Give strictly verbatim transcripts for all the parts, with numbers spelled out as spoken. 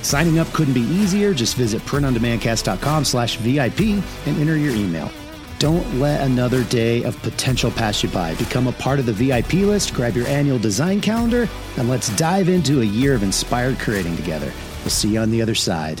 Signing up couldn't be easier. Just visit printondemandcast.com slash VIP and enter your email. Don't let another day of potential pass you by. Become a part of the V I P list, grab your annual design calendar, and let's dive into a year of inspired creating together. We'll see you on the other side.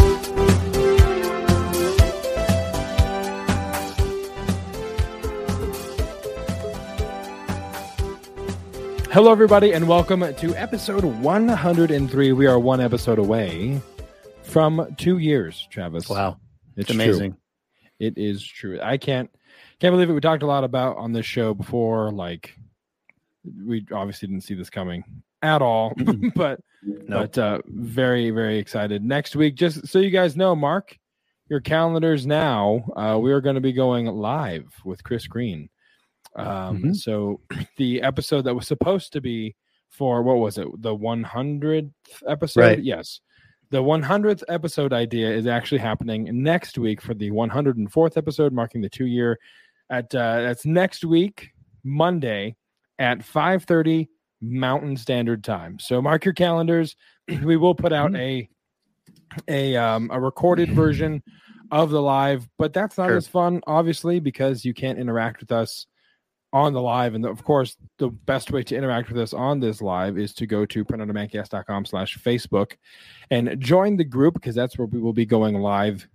Hello, everybody, and welcome to episode one hundred three. We are one episode away from two years, Travis. Wow. It's, it's amazing. True. It is true. I can't can't believe it. We talked a lot about on this show before. Like, we obviously didn't see this coming at all, but, no. but uh, very, very excited. Next week, just so you guys know, mark your calendars now. Uh, we are going to be going live with Chris Green. Um, mm-hmm. So the episode that was supposed to be for, what was it? The one hundredth episode? Right. Yes. The one hundredth episode idea is actually happening next week for the one hundred fourth episode, marking the two year at, uh, that's next week, Monday at five thirty Mountain Standard Time. So mark your calendars. We will put out a, a, um, a recorded version of the live, but that's not sure. as fun, obviously, because you can't interact with us on the live. And of course, the best way to interact with us on this live is to go to printondemandcast.com slash Facebook and join the group, because that's where we will be going live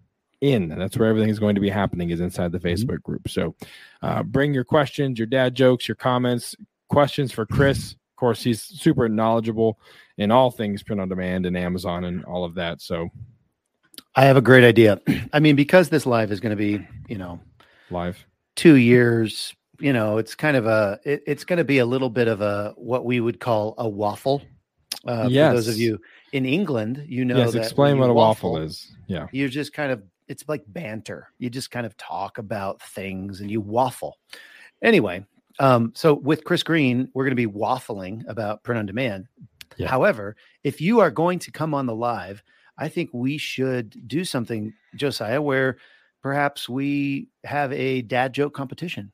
in. And that's where everything is going to be happening, is inside the Facebook group. So uh, bring your questions, your dad jokes, your comments, questions for Chris. Of course, he's super knowledgeable in all things print on demand and Amazon and all of that. So I have a great idea. I mean, because this live is going to be, you know, live two years. You know, it's kind of a, it, it's going to be a little bit of a, what we would call a waffle. Uh, yes. For those of you in England, you know, yes, that explain what a waffle, waffle is. Yeah. You're just kind of, it's like banter. You just kind of talk about things and you waffle. Anyway. Um, so with Chris Green, we're going to be waffling about print on demand. Yeah. However, if you are going to come on the live, I think we should do something, Josiah, where perhaps we have a dad joke competition.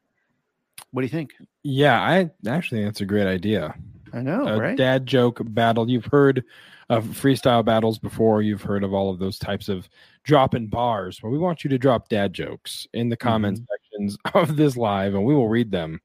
What do you think? Yeah, I actually, that's a great idea. I know, a right? Dad joke battle. You've heard of freestyle battles before. You've heard of all of those types of drop in bars. But we want you to drop dad jokes in the comment mm-hmm. sections of this live, and we will read them.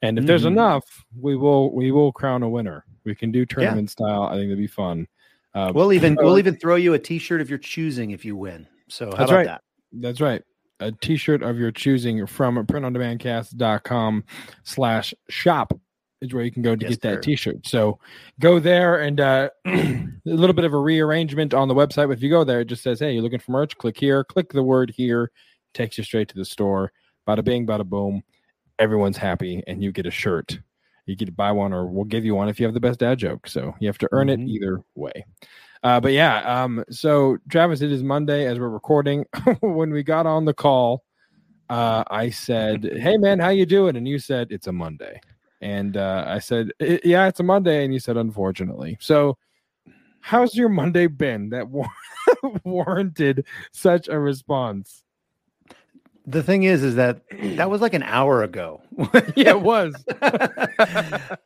And if mm-hmm. there's enough, we will we will crown a winner. We can do tournament yeah. style. I think that'd be fun. Uh, we'll even we'll even throw you a T-shirt of your choosing if you win. So how that's about right. that? That's right. A T-shirt of your choosing from printondemandcast.com slash shop is where you can go to yes, get that sir. T-shirt. So go there, and uh, a little bit of a rearrangement on the website. But if you go there, it just says, hey, you're looking for merch, click here, click the word here, takes you straight to the store. Bada bing, bada boom. Everyone's happy, and you get a shirt. You get to buy one, or we'll give you one if you have the best dad joke. So you have to earn mm-hmm. it either way. Uh, but yeah, um, so Travis, it is Monday as we're recording. When we got on the call, uh, I said, hey, man, how you doing? And you said, it's a Monday. And uh, I said, yeah, it's a Monday. And you said, unfortunately. So how's your Monday been that war- warranted such a response? The thing is, is that that was like an hour ago. Yeah, it was.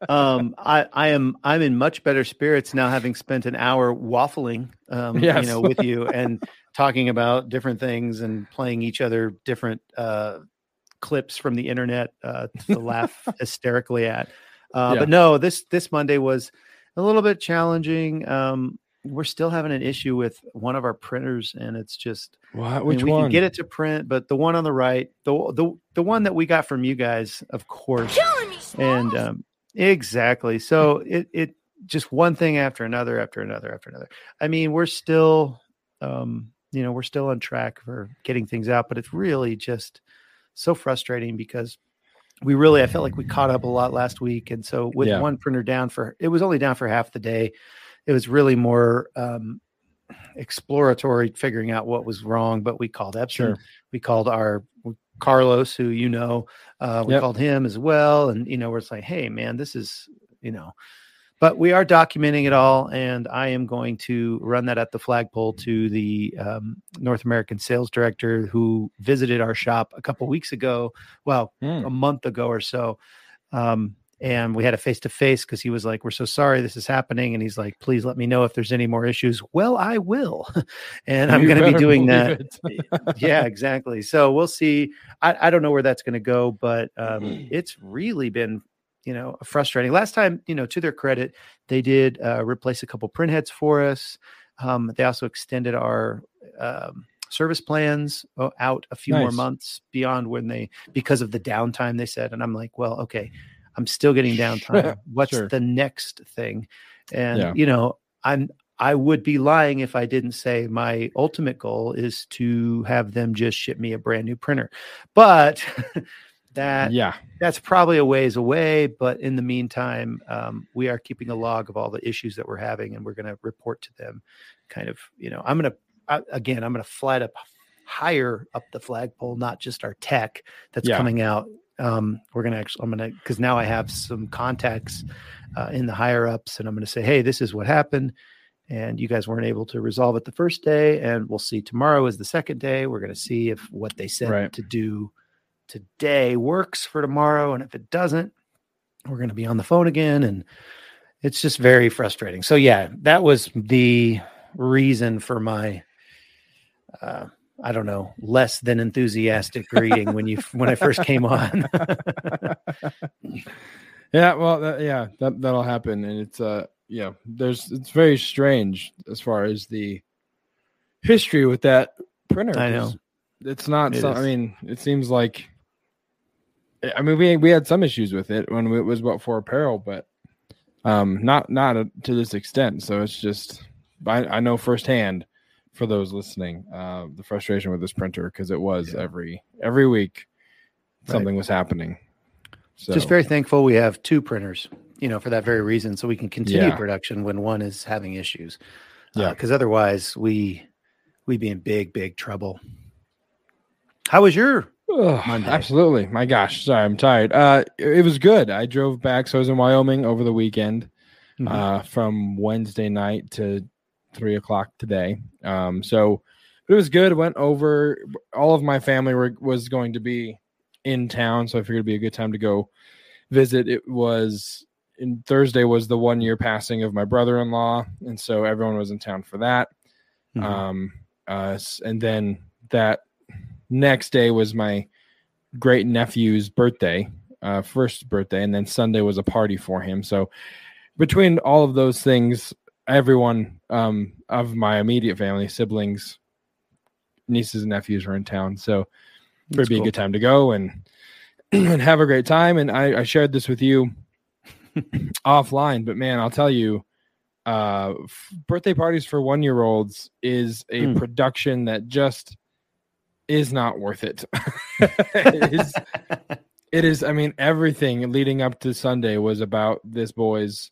um, I, I am, I'm in much better spirits now, having spent an hour waffling, um, yes. you know, with you and talking about different things and playing each other different uh, clips from the internet uh, to laugh hysterically at. Uh, yeah. But no, this this Monday was a little bit challenging. Um, we're still having an issue with one of our printers, and it's just what? Which I mean, we one? Can get it to print, but the one on the right, the the the one that we got from you guys, of course. Killing me, and um, exactly. So it it just one thing after another, after another, after another. I mean, we're still, um, you know, we're still on track for getting things out, but it's really just so frustrating because we really, I felt like we caught up a lot last week. And so with yeah. one printer down for, it was only down for half the day. It was really more um, exploratory, figuring out what was wrong. But we called Epson. Sure. We called our Carlos, who, you know, uh, we yep. called him as well. And, you know, we're just like, hey, man, this is, you know, but we are documenting it all. And I am going to run that at the flagpole to the um, North American sales director who visited our shop a couple weeks ago. Well, mm. a month ago or so. Um, and we had a face-to-face because he was like, we're so sorry this is happening. And he's like, please let me know if there's any more issues. Well, I will. and I'm going to be doing that. yeah, exactly. So we'll see. I, I don't know where that's going to go, but um, it's really been, you know, frustrating. Last time, you know, to their credit, they did uh, replace a couple printheads for us. Um, they also extended our um, service plans out a few nice. more months beyond when they, because of the downtime they said. And I'm like, well, okay, I'm still getting downtime. What's sure. the next thing? And, yeah. you know, I'm, I would be lying if I didn't say my ultimate goal is to have them just ship me a brand new printer. But That yeah, that's probably a ways away. But in the meantime, um, we are keeping a log of all the issues that we're having, and we're going to report to them. Kind of, you know, I'm going to again, I'm going to flat up higher up the flagpole, not just our tech that's yeah. coming out. Um, we're going to actually, I'm going to because now I have some contacts uh, in the higher ups, and I'm going to say, hey, this is what happened, and you guys weren't able to resolve it the first day, and we'll see. Tomorrow is the second day. We're going to see if what they said right. to do today works for tomorrow, and if it doesn't, we're going to be on the phone again, and it's just very frustrating. So yeah, that was the reason for my uh I don't know, less than enthusiastic greeting when you when I first came on. yeah well that, yeah that, that'll happen, and it's uh yeah there's it's very strange as far as the history with that printer. I know it's not it so, I mean it seems like I mean, we we had some issues with it when it was what for apparel, but um, not not a, to this extent. So it's just I, I know firsthand for those listening uh, the frustration with this printer because it was yeah. every every week something right. was happening. So. Just very thankful we have two printers, you know, for that very reason, so we can continue yeah. production when one is having issues. Yeah, because uh, otherwise we we'd be in big big trouble. How was your? Oh, absolutely. My gosh. Sorry. I'm tired. Uh, it, it was good. I drove back. So I was in Wyoming over the weekend, mm-hmm. uh, from Wednesday night to three o'clock today. Um, so it was good. Went over all of my family were, was going to be in town. So I figured it'd be a good time to go visit. It was in Thursday was the one year passing of my brother-in-law. And so everyone was in town for that. Mm-hmm. Um, uh, and then that, next day was my great nephew's birthday, uh, first birthday, and then Sunday was a party for him. So between all of those things, everyone um, of my immediate family, siblings, nieces and nephews were in town. So it would be cool. a good time to go and, and have a great time. And I, I shared this with you offline, but man, I'll tell you, uh, f- birthday parties for one-year-olds is a mm. production that just is not worth it. it, is, it is. I mean, everything leading up to Sunday was about this boy's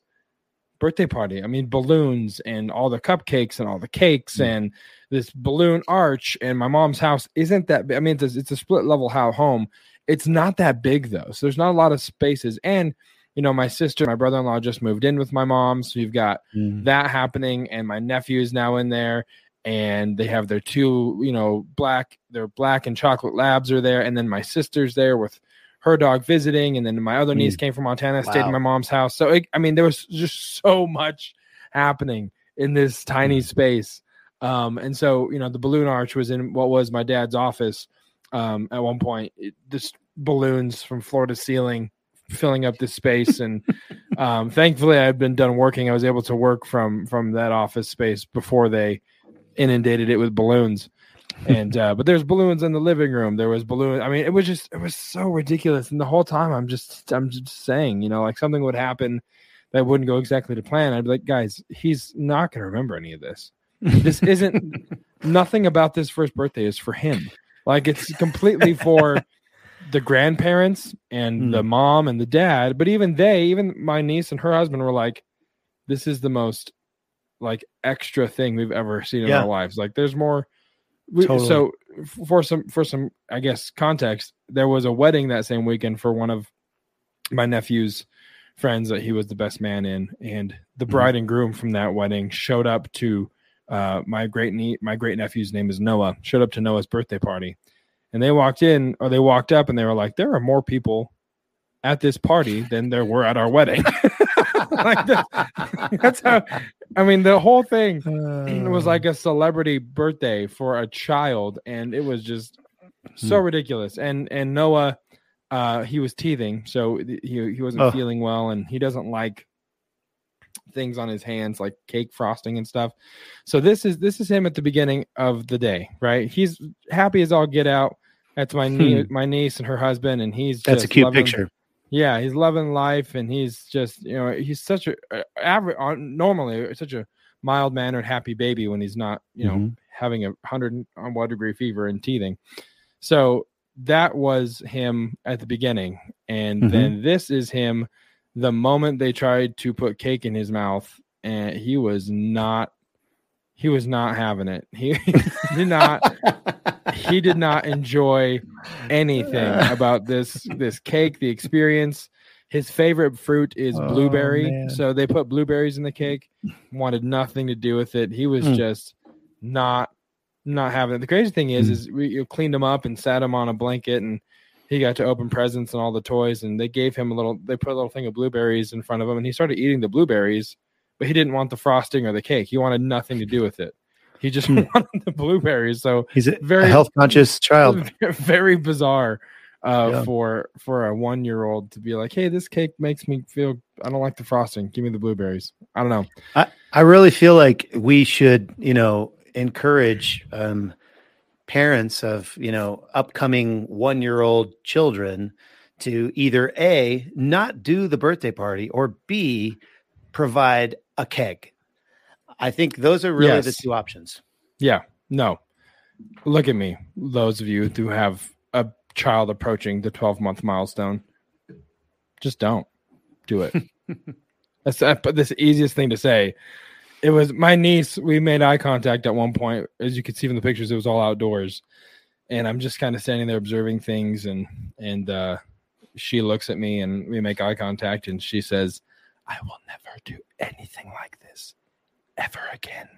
birthday party. I mean, balloons and all the cupcakes and all the cakes and this balloon arch. And my mom's house isn't that big. I mean, it's a, it's a split level house home. It's not that big though, so there's not a lot of spaces. And you know, my sister, my brother-in-law just moved in with my mom, so you've got mm. that happening. And my nephew is now in there. And they have their two, you know, black, their black and chocolate labs are there. And then my sister's there with her dog visiting. And then my other mm. niece came from Montana, wow. stayed in my mom's house. So, it, I mean, there was just so much happening in this tiny mm. space. Um, and so, you know, the balloon arch was in what was my dad's office um, at one point. It, just balloons from floor to ceiling filling up this space. And Um, thankfully, I've been done working. I was able to work from from that office space before they inundated it with balloons. And uh, but there's balloons in the living room. There was balloons. I mean, it was just it was so ridiculous. And the whole time, I'm just I'm just saying, you know, like something would happen that wouldn't go exactly to plan. I'd be like, guys, he's not going to remember any of this. This isn't nothing about this first birthday is for him. Like it's completely for the grandparents and mm. the mom and the dad. But even they, even my niece and her husband were like, this is the most like extra thing we've ever seen in yeah. our lives. Like there's more. We, totally. So for some, for some, I guess, context, there was a wedding that same weekend for one of my nephew's friends that he was the best man in. And the bride mm. and groom from that wedding showed up to uh, my great niece, my great nephew's name is Noah, showed up to Noah's birthday party. And they walked in or they walked up and they were like, there are more people at this party than there were at our wedding. Like the, that's how, I mean, the whole thing uh, was like a celebrity birthday for a child. And it was just so hmm. ridiculous. And, and Noah, uh, he was teething. So he, he wasn't oh. feeling well, and he doesn't like things on his hands, like cake frosting and stuff. So this is, this is him at the beginning of the day, right? He's happy as all get out. That's my hmm. nie- my niece and her husband. And he's, that's just a cute loving, picture. Yeah, he's loving life, and he's just, you know, he's such a uh, average, uh, normally such a mild-mannered, happy baby when he's not, you mm-hmm. know, having a one hundred one degree fever and teething. So that was him at the beginning, and mm-hmm. then this is him the moment they tried to put cake in his mouth, and he was not, he was not having it. He, he did not. He did not enjoy anything about this this cake, the experience. His favorite fruit is oh, blueberry. Man. So they put blueberries in the cake, wanted nothing to do with it. He was mm. just not not having it. The crazy thing is, mm. is we cleaned him up and sat him on a blanket, and he got to open presents and all the toys, and they gave him a little, they put a little thing of blueberries in front of him, and he started eating the blueberries, but he didn't want the frosting or the cake. He wanted nothing to do with it. He just wanted the blueberries. So he's a very health conscious child. Very bizarre uh, yeah. for for a one year old to be like, hey, this cake makes me feel, I don't like the frosting. Give me the blueberries. I don't know. I, I really feel like we should, you know, encourage um, parents of, you know, upcoming one year old children to either A, not do the birthday party, or B, provide a keg. I think those are really yes. the two options. Yeah. No. Look at me, those of you who have a child approaching the twelve-month milestone. Just don't do it. That's, that's the easiest thing to say. It was my niece. We made eye contact at one point. As you can see from the pictures, it was all outdoors. And I'm just kind of standing there observing things. And, and uh, she looks at me, and we make eye contact. And she says, I will never do anything like this ever again.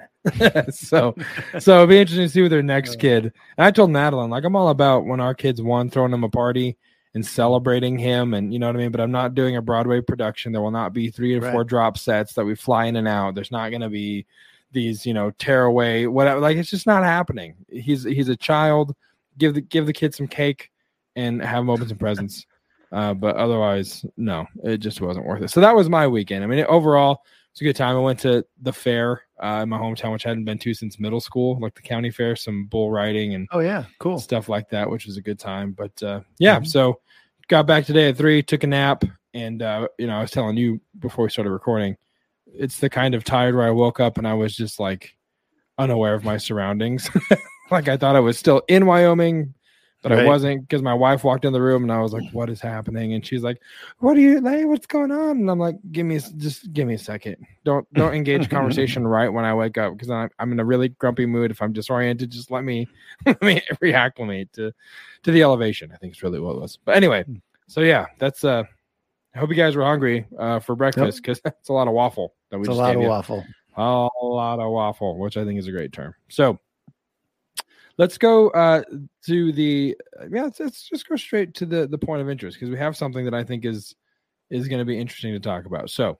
so so it'll be interesting to see with their next kid. And I told Natalie, like, I'm all about when our kid's one, throwing him a party and celebrating him, and you know what I mean, but I'm not doing a Broadway production. There will not be three or right. four drop sets that we fly in and out. There's not going to be these, you know, tearaway whatever. Like, it's just not happening. He's he's a child. Give the give the kid some cake and have him open some presents. Uh but otherwise, no, it just wasn't worth it. So that was my weekend. I mean, overall, it's a good time. I went to the fair uh, in my hometown, which I hadn't been to since middle school, like the county fair, some bull riding and oh yeah, cool stuff like that, which was a good time. But uh, yeah, mm-hmm. so got back today at three, took a nap, and uh, you know, I was telling you before we started recording, it's the kind of tired where I woke up and I was just like unaware of my surroundings. Like I thought I was still in Wyoming, but right. I wasn't, because my wife walked in the room and I was like, what is happening? And she's like, what are you, hey, what's going on? And I'm like, give me, just give me a second. Don't, don't engage conversation right when I wake up, because I'm, I'm in a really grumpy mood. If I'm disoriented, just let me, let me reacclimate to, to the elevation. I think it's really what it was. But anyway, so yeah, that's, uh, I hope you guys were hungry uh, for breakfast, because yep. that's a lot of waffle. That we it's just a lot of you. waffle. A lot of waffle, which I think is a great term. So, let's go uh, to the yeah. Let's, let's just go straight to the, the point of interest, because we have something that I think is is going to be interesting to talk about. So,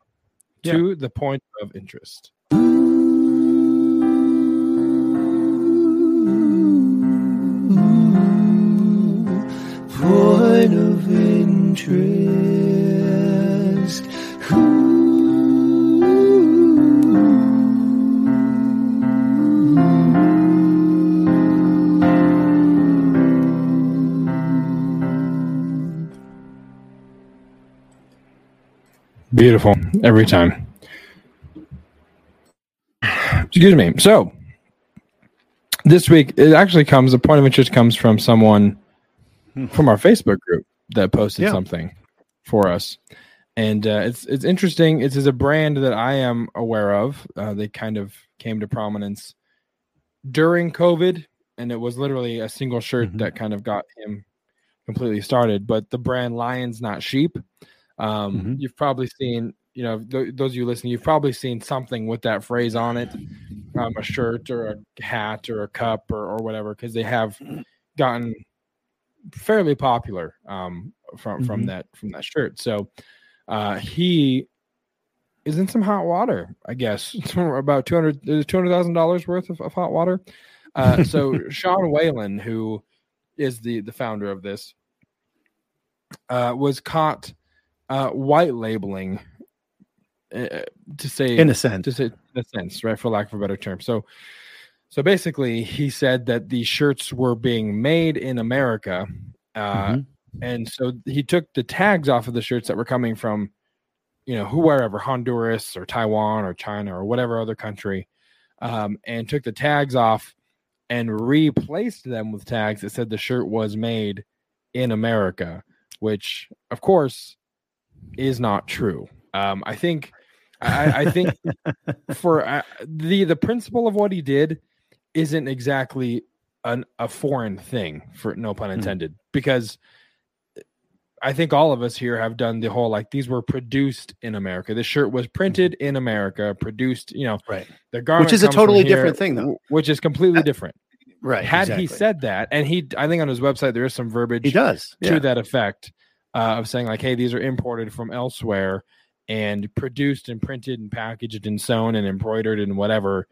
yeah. to the point of interest. Point of interest. Beautiful. Every time. Excuse me. So this week, it actually comes, the point of interest comes from someone from our Facebook group that posted yeah. something for us. And uh, it's it's interesting. It's, it's a brand that I am aware of. Uh, they kind of came to prominence during COVID, and it was literally a single shirt mm-hmm. that kind of got him completely started. But the brand Lions Not Sheep, um, mm-hmm. you've probably seen, you know, th- those of you listening, you've probably seen something with that phrase on it, um, a shirt or a hat or a cup or, or whatever, because they have gotten fairly popular um, from, from mm-hmm. that from that shirt. So uh, he is in some hot water, I guess, about two hundred thousand dollars worth of, of hot water. Uh, so Sean Whalen, who is the, the founder of this, uh, was caught uh, white labeling, uh, to say in a sense, to say, in a sense, right, for lack of a better term. So, so basically, he said that the shirts were being made in America, uh, mm-hmm. and so he took the tags off of the shirts that were coming from, you know, whoever, Honduras or Taiwan or China or whatever other country, um, and took the tags off and replaced them with tags that said the shirt was made in America, which, of course, is not true. Um, I think, I, I think for uh, the the principle of what he did isn't exactly an, a foreign thing, for no pun intended, mm-hmm. because I think all of us here have done the whole like these were produced in America. The shirt was printed in America, produced, you know, right? The garment, which is a totally different here, thing, though, which is completely uh, different. Right. Had exactly. he said that, and he, I think on his website, there is some verbiage he does to yeah. that effect uh, of saying like, hey, these are imported from elsewhere and produced and printed and packaged and sewn and embroidered and whatever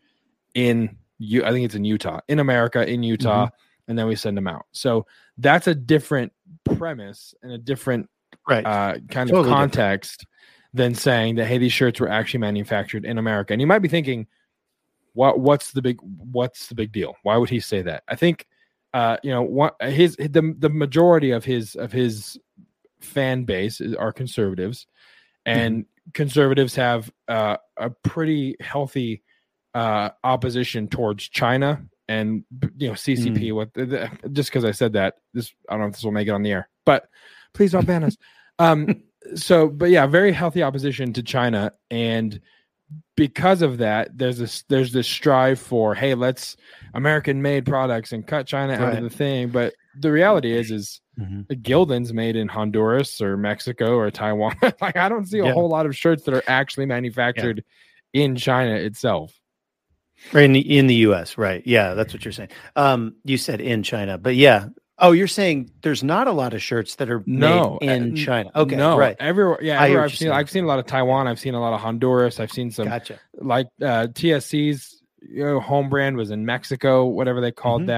in you. I think it's in Utah, in America, in Utah. Mm-hmm. And then we send them out. So that's a different premise and a different right. uh, kind totally of context different. Than saying that, hey, these shirts were actually manufactured in America. And you might be thinking, What what's the big what's the big deal? Why would he say that? I think, uh, you know, what, his the the majority of his of his fan base is, are conservatives, and mm-hmm. conservatives have uh, a pretty healthy uh, opposition towards China and, you know, C C P. Mm-hmm. What the, just because I said that, this I don't know if this will make it on the air, but please don't ban us. Um, so, but yeah, very healthy opposition to China. And because of that, there's this there's this strive for, hey, let's American made products and cut China right. out of the thing. But the reality is is mm-hmm. Gildan's made in Honduras or Mexico or Taiwan. Like, I don't see a yeah. whole lot of shirts that are actually manufactured yeah. in China itself. Or in the in the U S, right. Yeah, that's what you're saying. Um, you said in China, but yeah. Oh, you're saying there's not a lot of shirts that are no, made in uh, China. Okay, no, right. Everywhere, yeah, everywhere I've seen. Saying. I've seen a lot of Taiwan. I've seen a lot of Honduras. I've seen some gotcha. Like uh, T S C's you know, home brand was in Mexico, whatever they called mm-hmm.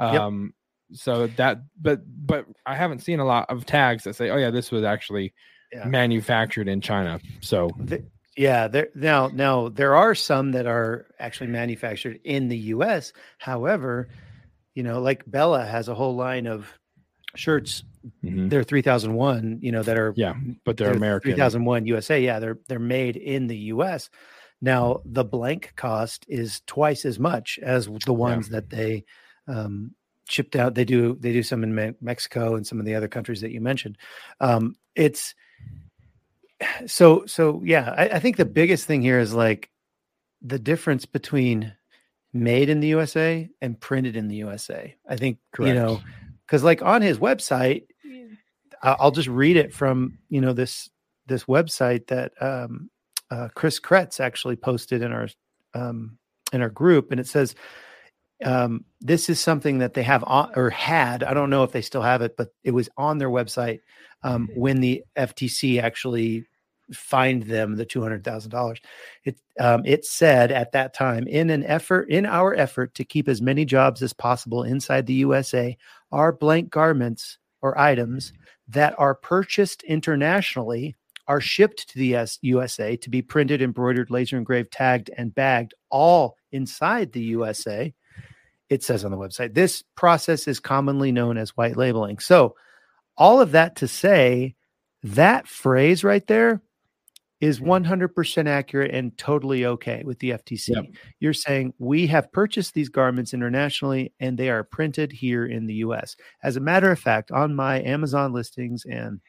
that. Um, yep. So that, but but I haven't seen a lot of tags that say, oh yeah, this was actually yeah. manufactured in China. So the, yeah, there now now there are some that are actually manufactured in the U S. However, you know, like Bella has a whole line of shirts. Mm-hmm. They're three thousand one, you know, that are yeah, but they're, they're American. three thousand one U S A, yeah, they're they're made in the U S. Now the blank cost is twice as much as the ones yeah. that they um, shipped out. They do they do some in Me- Mexico and some of the other countries that you mentioned. Um, it's so so yeah. I, I think the biggest thing here is like the difference between made in the U S A and printed in the U S A. I think, correct. You know, because like on his website, I'll just read it from, you know, this, this website that um, uh, Chris Kretz actually posted in our, um, in our group. And it says, um, this is something that they have on, or had, I don't know if they still have it, but it was on their website um, when the F T C actually fined them the two hundred thousand dollars. It um, it said at that time, in an effort in our effort to keep as many jobs as possible inside the U S A, our blank garments or items that are purchased internationally are shipped to the U S A to be printed, embroidered, laser engraved, tagged, and bagged, all inside the U S A. It says on the website, this process is commonly known as white labeling. So all of that to say, that phrase right there is one hundred percent accurate and totally okay with the F T C. Yep. You're saying we have purchased these garments internationally and they are printed here in the U S. As a matter of fact, on my Amazon listings and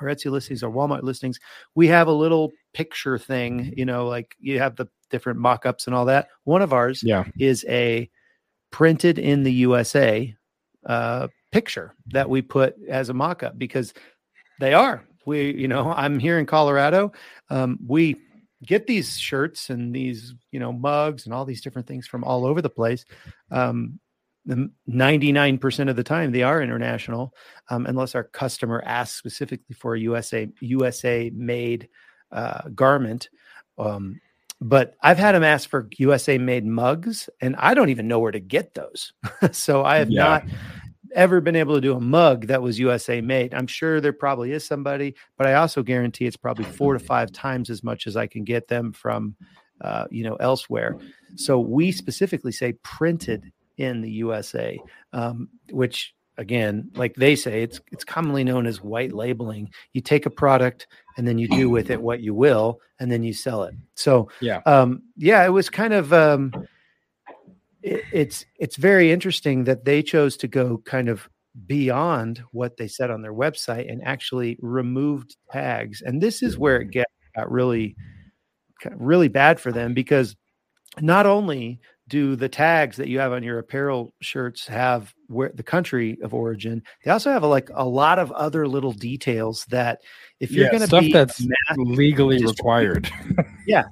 our Etsy listings, our Walmart listings, we have a little picture thing, you know, like you have the different mock-ups and all that. One of ours yeah. is a printed in the U S A uh, picture that we put as a mock-up because they are. We, you know, I'm here in Colorado. Um, we get these shirts and these, you know, mugs and all these different things from all over the place. Um, ninety-nine percent of the time they are international, um, unless our customer asks specifically for a U S A U S A made uh, garment. Um, but I've had them ask for U S A made mugs, and I don't even know where to get those. So I have yeah. not ever been able to do a mug that was U S A made. I'm sure there probably is somebody, but I also guarantee it's probably four to five times as much as I can get them from, uh, you know, elsewhere. So we specifically say printed in the U S A, um, which again, like they say, it's, it's commonly known as white labeling. You take a product and then you do with it what you will, and then you sell it. So, yeah, um, yeah, it was kind of, um, It's it's very interesting that they chose to go kind of beyond what they said on their website and actually removed tags. And this is where it got really, really bad for them, because not only do the tags that you have on your apparel shirts have where the country of origin, they also have a, like a lot of other little details that if you're yeah, going to be that's legally required, yeah.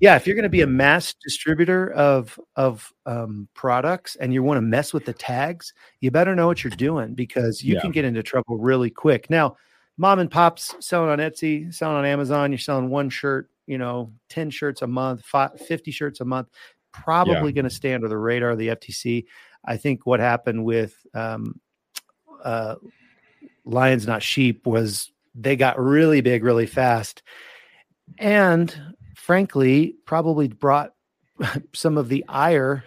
Yeah, if you're going to be a mass distributor of of um, products and you want to mess with the tags, you better know what you're doing, because you yeah. can get into trouble really quick. Now, mom and pops selling on Etsy, selling on Amazon, you're selling one shirt, you know, ten shirts a month, five, fifty shirts a month, probably yeah. going to stay under the radar of the F T C. I think what happened with um, uh, Lions Not Sheep was they got really big really fast, and frankly, probably brought some of the ire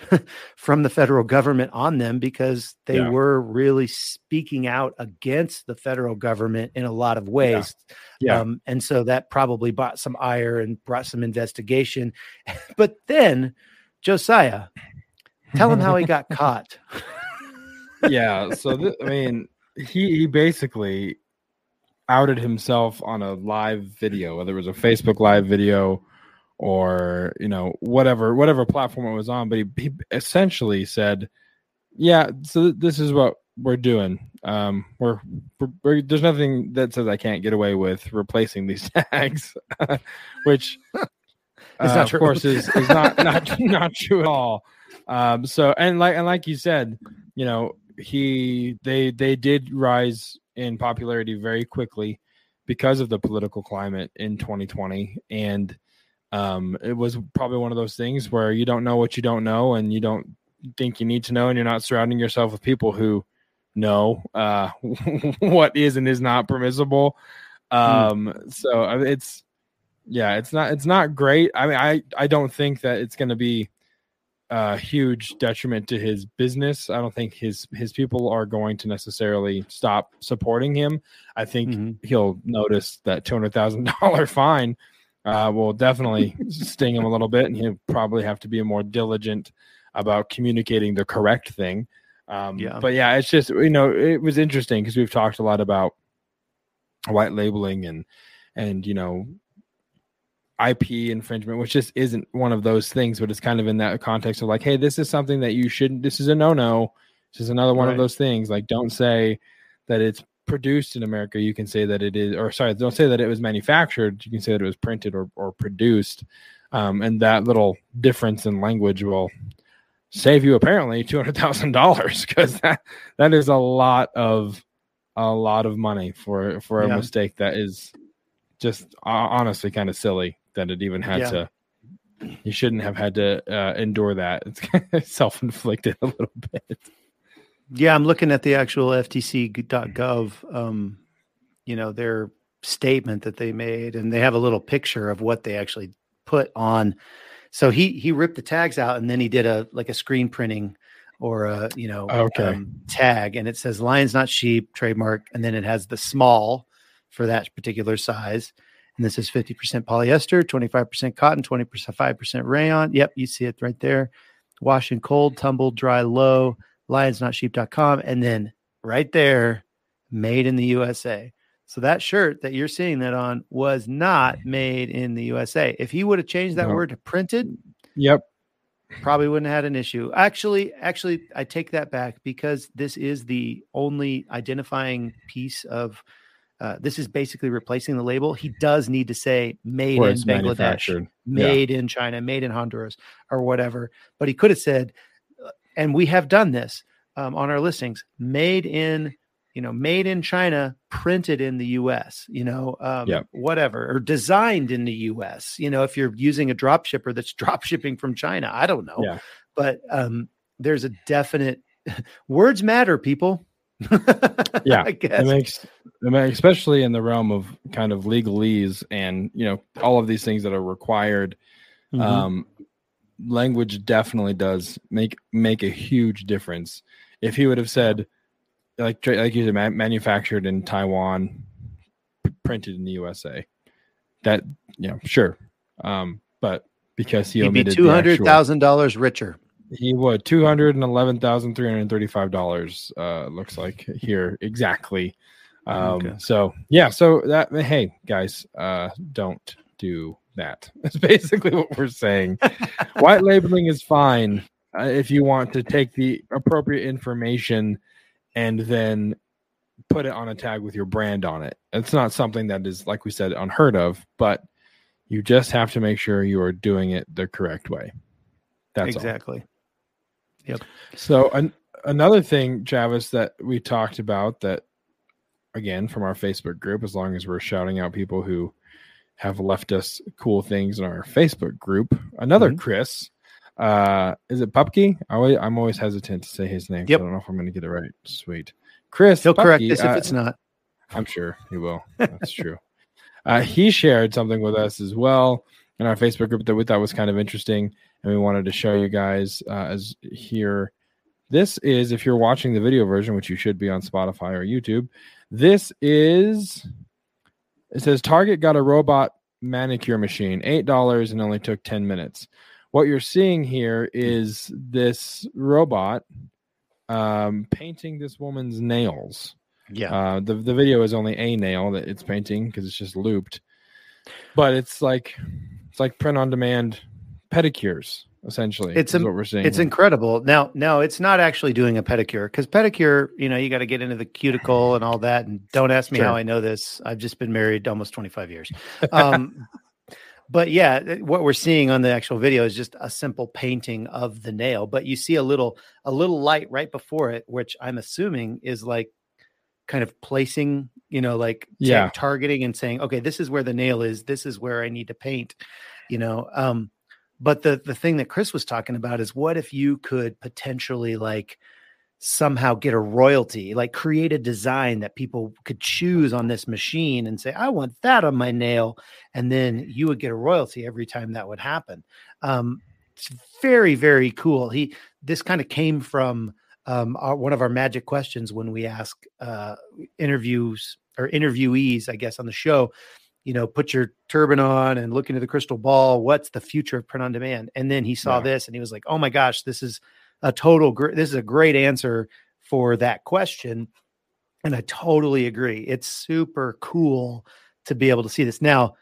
from the federal government on them, because they yeah. were really speaking out against the federal government in a lot of ways. Yeah. Yeah. Um, and so that probably brought some ire and brought some investigation. But then Josiah, tell him how he got caught. yeah. So, th- I mean, he, he basically outed himself on a live video, whether it was a Facebook live video or, you know, whatever, whatever platform it was on. But he, he essentially said, yeah, so th- this is what we're doing. Um, we're, we're, we're, there's nothing that says I can't get away with replacing these tags, which uh, not true. Of course is, is not, not, not true at all. Um, so, and like, and like you said, you know, he, they, they did rise in popularity very quickly because of the political climate in twenty twenty. And, Um, it was probably one of those things where you don't know what you don't know, and you don't think you need to know, and you're not surrounding yourself with people who know uh, what is and is not permissible. Um, mm. So it's, yeah, it's not, it's not great. I mean, I, I don't think that it's going to be a huge detriment to his business. I don't think his, his people are going to necessarily stop supporting him. I think mm-hmm. he'll notice that two hundred thousand dollars fine Uh, will definitely sting him a little bit, and he'll probably have to be more diligent about communicating the correct thing. Um, yeah. But yeah, it's just, you know, it was interesting because we've talked a lot about white labeling and, and, you know, I P infringement, which just isn't one of those things, but it's kind of in that context of like, hey, this is something that you shouldn't, this is a no-no. This is another one right. of those things. Like, don't say that it's produced in America. You can say that it is, or sorry, don't say that it was manufactured. You can say that it was printed or, or produced. Um, and that little difference in language will save you apparently two hundred thousand dollars, because that, that is a lot of, a lot of money for, for a yeah. mistake that is just uh, honestly kind of silly that it even had yeah. to, you shouldn't have had to uh, endure that. It's kind of self-inflicted a little bit. Yeah, I'm looking at the actual F T C dot gov, um, you know, their statement that they made, and they have a little picture of what they actually put on. So he he ripped the tags out, and then he did a like a screen printing or a, you know, okay. um, tag, and it says Lions Not Sheep trademark, and then it has the small for that particular size. And this is fifty percent polyester, twenty-five percent cotton, twenty-five percent rayon. Yep, you see it right there. Wash and cold, tumble, dry, low, lions not sheep dot com. And then right there, made in the U S A. So that shirt that you're seeing that on was not made in the U S A. If he would have changed that no. word to printed, yep, probably wouldn't have had an issue. Actually, actually, I take that back, because this is the only identifying piece of Uh, this is basically replacing the label. He does need to say made in Bangladesh, made yeah. in China, made in Honduras, or whatever. But he could have said, and we have done this um, on our listings, made in, you know, made in China, printed in the U S, you know, um, yeah. whatever, or designed in the U S, you know, if you're using a drop shipper that's drop shipping from China, I don't know. Yeah. But um, there's a definite words matter, people. Yeah, I guess. It makes, especially in the realm of kind of legalese and, you know, all of these things that are required. Mm-hmm. Um, language definitely does make make a huge difference. If he would have said, like, like you said, manufactured in Taiwan, printed in the U S A, that, you know, sure. Um, but because he omitted, he'd be two hundred thousand dollars richer. He would two hundred eleven thousand three hundred thirty-five dollars uh looks like here exactly. Um okay. so yeah, so that hey guys, uh don't do that. That's basically what we're saying. White labeling is fine uh, if you want to take the appropriate information and then put it on a tag with your brand on it. It's not something that is, like we said, unheard of, but you just have to make sure you are doing it the correct way. That's exactly all. Yep. So an, another thing, Travis, that we talked about that, again, from our Facebook group, as long as we're shouting out people who have left us cool things in our Facebook group, another mm-hmm. Chris, uh, is it Pupke? I always, I'm always hesitant to say his name. Yep. I don't know if I'm going to get it right. Sweet. Chris, he'll Pupke, correct this uh, if it's not. I'm sure he will. That's true. Uh, he shared something with us as well in our Facebook group that we thought was kind of interesting, and we wanted to show you guys uh, as here. This is, if you're watching the video version, which you should be on Spotify or YouTube, this is, it says Target got a robot manicure machine, eight dollars, and only took ten minutes. What you're seeing here is this robot um, painting this woman's nails. Yeah. Uh, the, the video is only a nail that it's painting because it's just looped. But it's like, it's like print-on-demand pedicures, essentially. It's is what we're seeing. It's here. Incredible. Now, no, it's not actually doing a pedicure, because pedicure, you know, you got to get into the cuticle and all that. And don't ask me sure. how I know this. I've just been married almost twenty-five years. Um, but yeah, what we're seeing on the actual video is just a simple painting of the nail. But you see a little, a little light right before it, which I'm assuming is like kind of placing, you know, like yeah. t- targeting and saying, okay, this is where the nail is. This is where I need to paint, you know. Um, But the, the thing that Chris was talking about is, what if you could potentially like somehow get a royalty, like create a design that people could choose on this machine and say, I want that on my nail. And then you would get a royalty every time that would happen. Um, it's very, very cool. He, this kind of came from um, our, one of our magic questions when we ask uh, interviews or interviewees, I guess, on the show, you know, put your turban on and look into the crystal ball. What's the future of print on demand? And then he saw yeah. this and he was like, oh my gosh, this is a total, gr- this is a great answer for that question. And I totally agree. It's super cool to be able to see this. Now,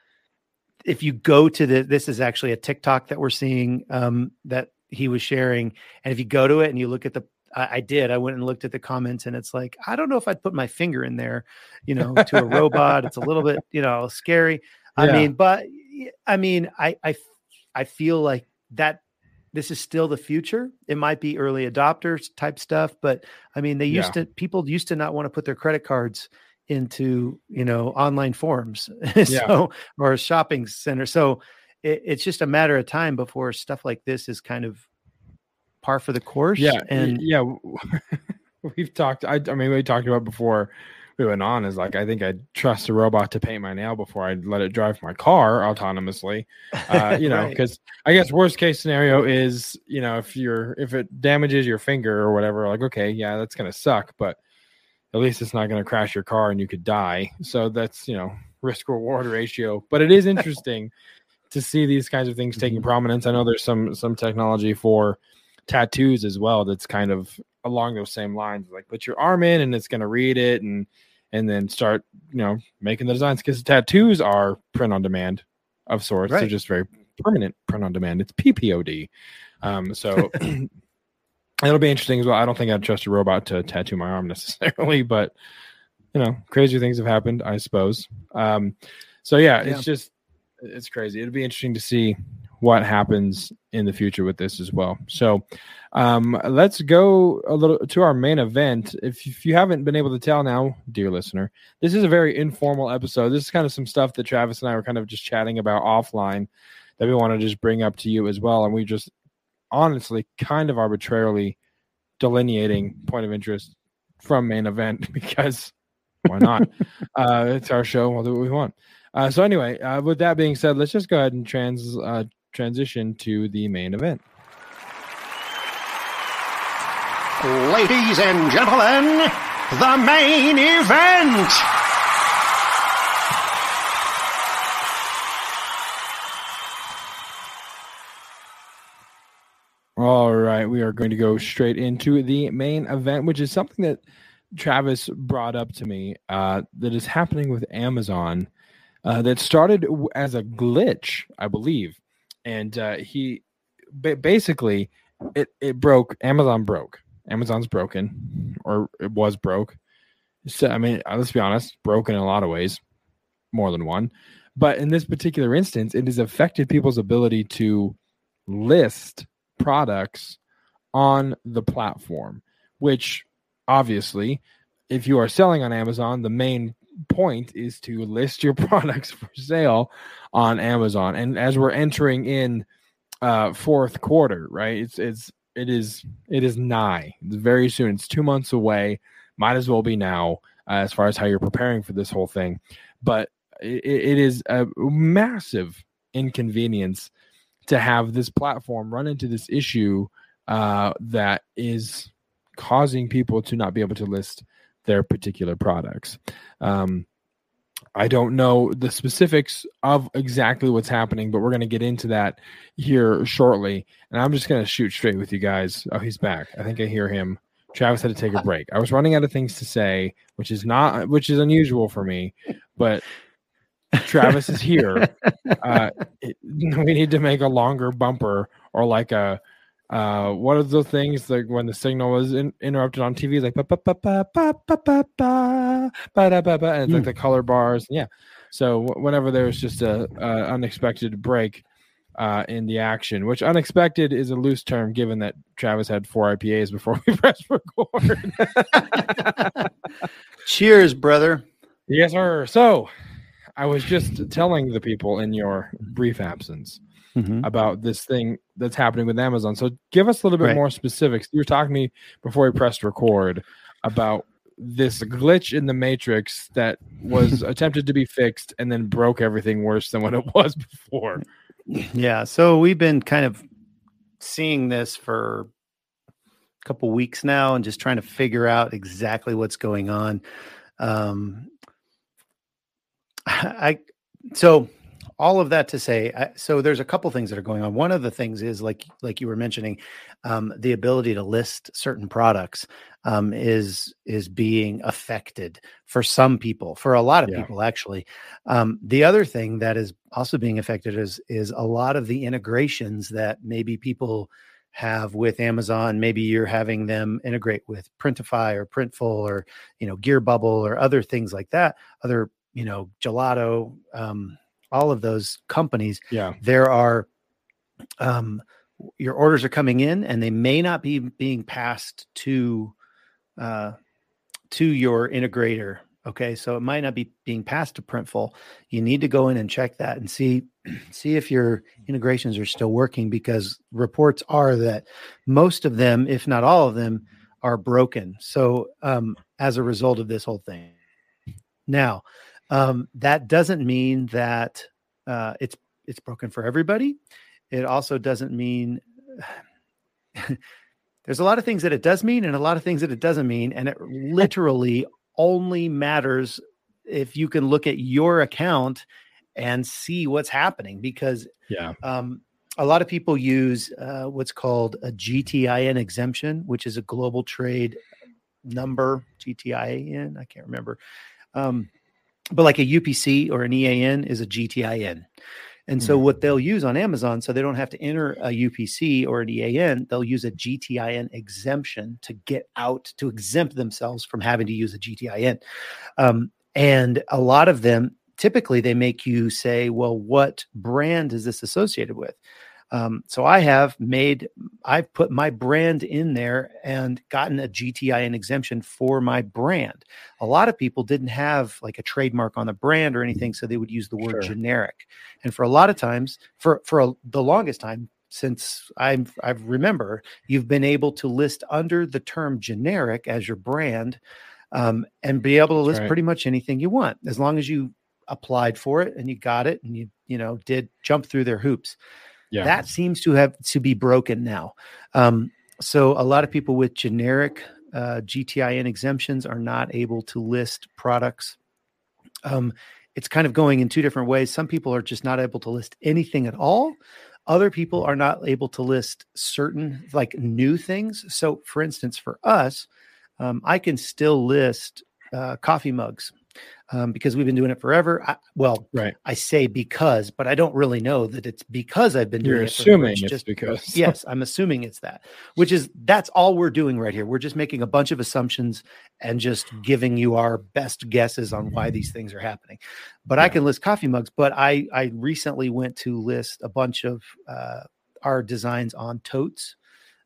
if you go to the, this is actually a TikTok that we're seeing um, that he was sharing. And if you go to it and you look at the, I, I did. I went and looked at the comments, and it's like, I don't know if I'd put my finger in there, you know, to a robot. It's a little bit, you know, scary. I yeah. mean, but I mean, I, I, I feel like that this is still the future. It might be early adopters type stuff, but I mean, they used yeah. to, people used to not want to put their credit cards into, you know, online forums so, yeah. or a shopping center. So it, it's just a matter of time before stuff like this is kind of par for the course. Yeah. And yeah, we've talked, I, I mean, we talked about before we went on is like, I think I'd trust a robot to paint my nail before I'd let it drive my car autonomously. Uh, you know, because right. I guess worst case scenario is, you know, if you're, if it damages your finger or whatever, like, okay, yeah, that's going to suck, but at least it's not going to crash your car and you could die. So that's, you know, risk reward ratio, but it is interesting to see these kinds of things taking prominence. I know there's some some technology for tattoos as well that's kind of along those same lines, like put your arm in and it's going to read it and and then start, you know, making the designs, because tattoos are print on demand of sorts. Right. They're just very permanent print on demand. It's P P O D. Um, so it'll be interesting as well. I don't think I'd trust a robot to tattoo my arm necessarily, but you know, crazy things have happened, I suppose. Um, so yeah, yeah. it's just, it's crazy. It'll be interesting to see what happens in the future with this as well. So um, let's go a little to our main event. If, if you haven't been able to tell now, dear listener, this is a very informal episode. This is kind of some stuff that Travis and I were kind of just chatting about offline that we want to just bring up to you as well. And we just honestly kind of arbitrarily delineating point of interest from main event because why not? uh, it's our show. We'll do what we want. Uh, so anyway, uh, with that being said, let's just go ahead and trans uh, transition to the main event. Ladies and gentlemen, the main event. All right, we are going to go straight into the main event, which is something that Travis brought up to me uh, that is happening with Amazon uh, that started as a glitch, I believe. And uh, he basically, it, it broke. Amazon broke. Amazon's broken, or it was broke. So, I mean, let's be honest, broken in a lot of ways, more than one. But in this particular instance, it has affected people's ability to list products on the platform, which obviously, if you are selling on Amazon, the main point is to list your products for sale on Amazon. And as we're entering in uh fourth quarter, right, it's it's it is it is nigh, it's very soon, it's two months away, might as well be now uh, as far as how you're preparing for this whole thing. But it, it is a massive inconvenience to have this platform run into this issue uh that is causing people to not be able to list their particular products. Um, I don't know the specifics of exactly what's happening, but we're going to get into that here shortly. And I'm just going to shoot straight with you guys. Oh, he's back. I think I hear him. Travis had to take a break. I was running out of things to say, which is not, which is unusual for me, but Travis is here. Uh, it, we need to make a longer bumper or like a, Uh, one of the things like when the signal was in, interrupted on T V, like ba ba ba ba ba ba ba ba ba ba ba, and it's mm. like the color bars. Yeah, so w- whenever there's just a, a unexpected break uh, in the action, which unexpected is a loose term, given that Travis had four I P As before we pressed record. Cheers, brother. Yes, sir. So I was just telling the people in your brief absence Mm-hmm. about this thing that's happening with Amazon. So give us a little bit right. more specifics. You were talking to me before we pressed record about this glitch in the matrix that was attempted to be fixed and then broke everything worse than what it was before. Yeah. So we've been kind of seeing this for a couple weeks now and just trying to figure out exactly what's going on. Um, I, so All of that to say, I, so there's a couple things that are going on. One of the things is, like like you were mentioning, um, the ability to list certain products um, is is being affected for some people, for a lot of yeah. people, actually. Um, the other thing that is also being affected is is a lot of the integrations that maybe people have with Amazon. Maybe you're having them integrate with Printify or Printful or, you know, Gearbubble or other things like that, other, you know, Gelato, um all of those companies, yeah. there are, um, your orders are coming in and they may not be being passed to, uh, to your integrator. Okay. So it might not be being passed to Printful. You need to go in and check that and see, see if your integrations are still working, because reports are that most of them, if not all of them, are broken. So, um, as a result of this whole thing now, Um, that doesn't mean that uh, it's it's broken for everybody. It also doesn't mean there's a lot of things that it does mean and a lot of things that it doesn't mean. And it literally only matters if you can look at your account and see what's happening, because yeah. um, a lot of people use uh, what's called a G T I N exemption, which is a global trade number, G T I N, I can't remember. Um, but like a U P C or an E A N is a G T I N. And so what they'll use on Amazon, so they don't have to enter a U P C or an E A N, they'll use a G T I N exemption to get out, to exempt themselves from having to use a G T I N. Um, and a lot of them, typically they make you say, well, what brand is this associated with? Um, so I have made, I've put my brand in there and gotten a G T I N exemption for my brand. A lot of people didn't have like a trademark on the brand or anything, so they would use the word sure. generic. And for a lot of times, for, for a, the longest time since I I remember, you've been able to list under the term generic as your brand, um, and be able to list right. pretty much anything you want, as long as you applied for it and you got it and you, you know, did jump through their hoops. Yeah. That seems to have to be broken now. Um, so a lot of people with generic uh, G T I N exemptions are not able to list products. Um, it's kind of going in two different ways. Some people are just not able to list anything at all. Other people are not able to list certain like new things. So for instance, for us, um, I can still list uh, coffee mugs. Um, because we've been doing it forever. I, well, right. I say because, but I don't really know that it's because I've been doing You're it. You're assuming it's just, because. Yes, I'm assuming it's that, which is, that's all we're doing right here. We're just making a bunch of assumptions and just giving you our best guesses on why these things are happening. But yeah. I can list coffee mugs, but I, I recently went to list a bunch of uh, our designs on totes.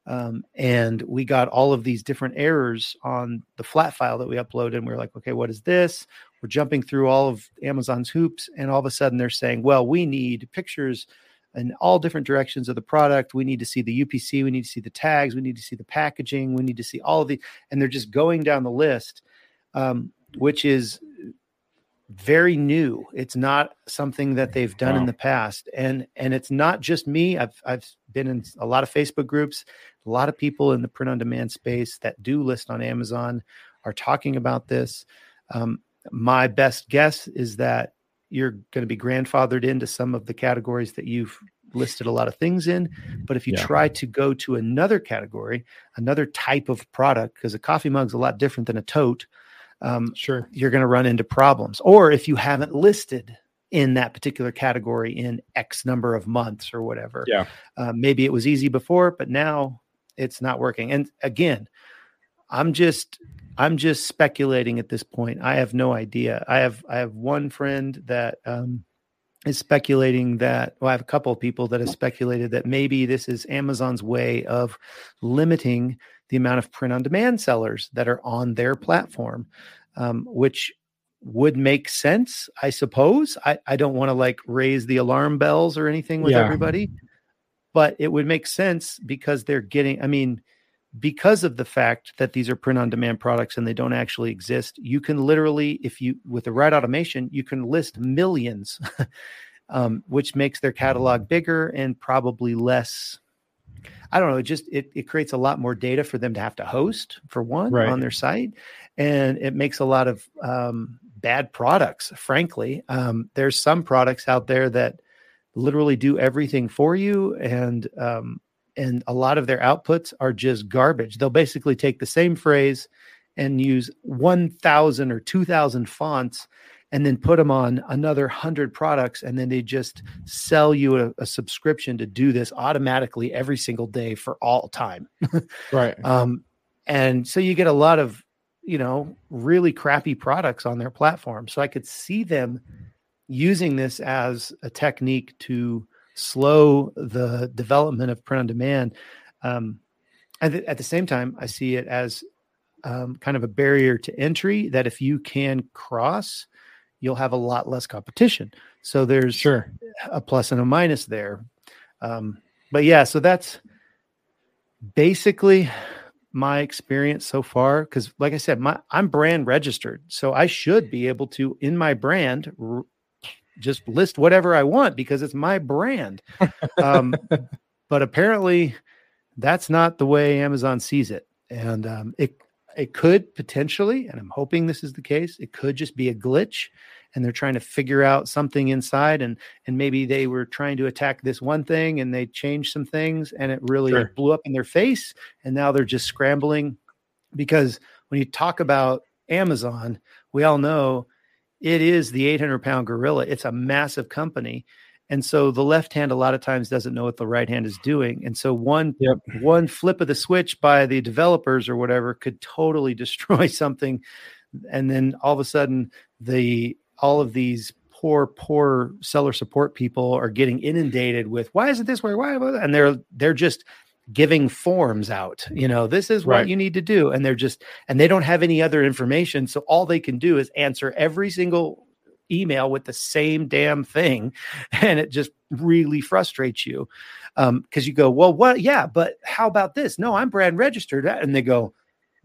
Um, and we got all of these different errors on the flat file that we uploaded. And we were like, okay, what is this? We're jumping through all of Amazon's hoops. And all of a sudden they're saying, well, we need pictures in all different directions of the product. We need to see the U P C. We need to see the tags. We need to see the packaging. We need to see all of the, and they're just going down the list, um, which is very new. It's not something that they've done wow. in the past. And, and it's not just me. I've, I've been in a lot of Facebook groups. A lot of people in the print-on-demand space that do list on Amazon are talking about this. Um, my best guess is that you're going to be grandfathered into some of the categories that you've listed a lot of things in. But if you yeah. try to go to another category, another type of product, because a coffee mug's a lot different than a tote, um, sure, you're going to run into problems. Or if you haven't listed in that particular category in X number of months or whatever, yeah, uh, maybe it was easy before, but now it's not working. And again, I'm just, I'm just speculating at this point. I have no idea. I have, I have one friend that, um, is speculating that, well, I have a couple of people that have speculated that maybe this is Amazon's way of limiting the amount of print-on-demand sellers that are on their platform, um, which would make sense, I suppose. I, I don't want to like raise the alarm bells or anything with yeah. everybody, but it would make sense because they're getting, I mean, because of the fact that these are print-on-demand products and they don't actually exist, you can literally, if you, with the right automation, you can list millions, um, which makes their catalog bigger and probably less, I don't know, it just, it, it creates a lot more data for them to have to host, for one, right. on their site. And it makes a lot of um, bad products, frankly. Um, there's some products out there that literally do everything for you, and um, and a lot of their outputs are just garbage. They'll basically take the same phrase and use one thousand or two thousand fonts and then put them on another one hundred products. And then they just sell you a, a subscription to do this automatically every single day for all time. Right. Um, and so you get a lot of, you know, really crappy products on their platform. So I could see them using this as a technique to slow the development of print on demand. Um, and th- at the same time, I see it as um, kind of a barrier to entry that if you can cross, you'll have a lot less competition. So there's sure. a plus and a minus there. Um, but yeah, so that's basically my experience so far. Cause like I said, my, I'm brand registered. So I should be able to, in my brand, r- just list whatever I want because it's my brand. Um, but apparently that's not the way Amazon sees it. And um, it, it could potentially, and I'm hoping this is the case, it could just be a glitch and they're trying to figure out something inside, and and maybe they were trying to attack this one thing and they changed some things and it really sure. blew up in their face, and now they're just scrambling. Because when you talk about Amazon, we all know it is the eight hundred pound gorilla. It's a massive company. And so the left hand a lot of times doesn't know what the right hand is doing. And so one, yep. one flip of the switch by the developers or whatever could totally destroy something. And then all of a sudden, the all of these poor, poor seller support people are getting inundated with, why is it this way? Why? And they're they're just giving forms out, you know, this is what right. you need to do. And they're just, and they don't have any other information. So all they can do is answer every single email with the same damn thing. And it just really frustrates you. Um, cause you go, well, what, yeah, but how about this? No, I'm brand registered. And they go,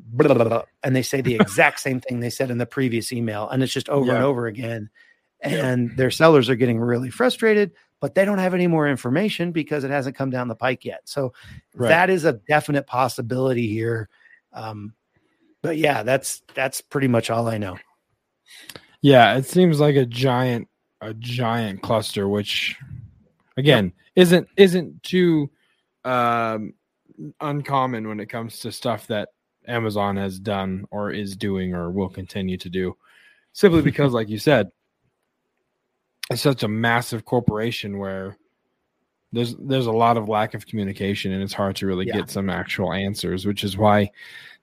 blah, blah, blah, and they say the exact same thing they said in the previous email. And it's just over yeah. and over again. And yeah. their sellers are getting really frustrated, but they don't have any more information because it hasn't come down the pike yet. So right. that is a definite possibility here. Um, but yeah, that's, that's pretty much all I know. Yeah. It seems like a giant, a giant cluster, which again, yep. isn't, isn't too um, uncommon when it comes to stuff that Amazon has done or is doing or will continue to do, simply because like you said, it's such a massive corporation where there's there's a lot of lack of communication, and it's hard to really yeah. get some actual answers, which is why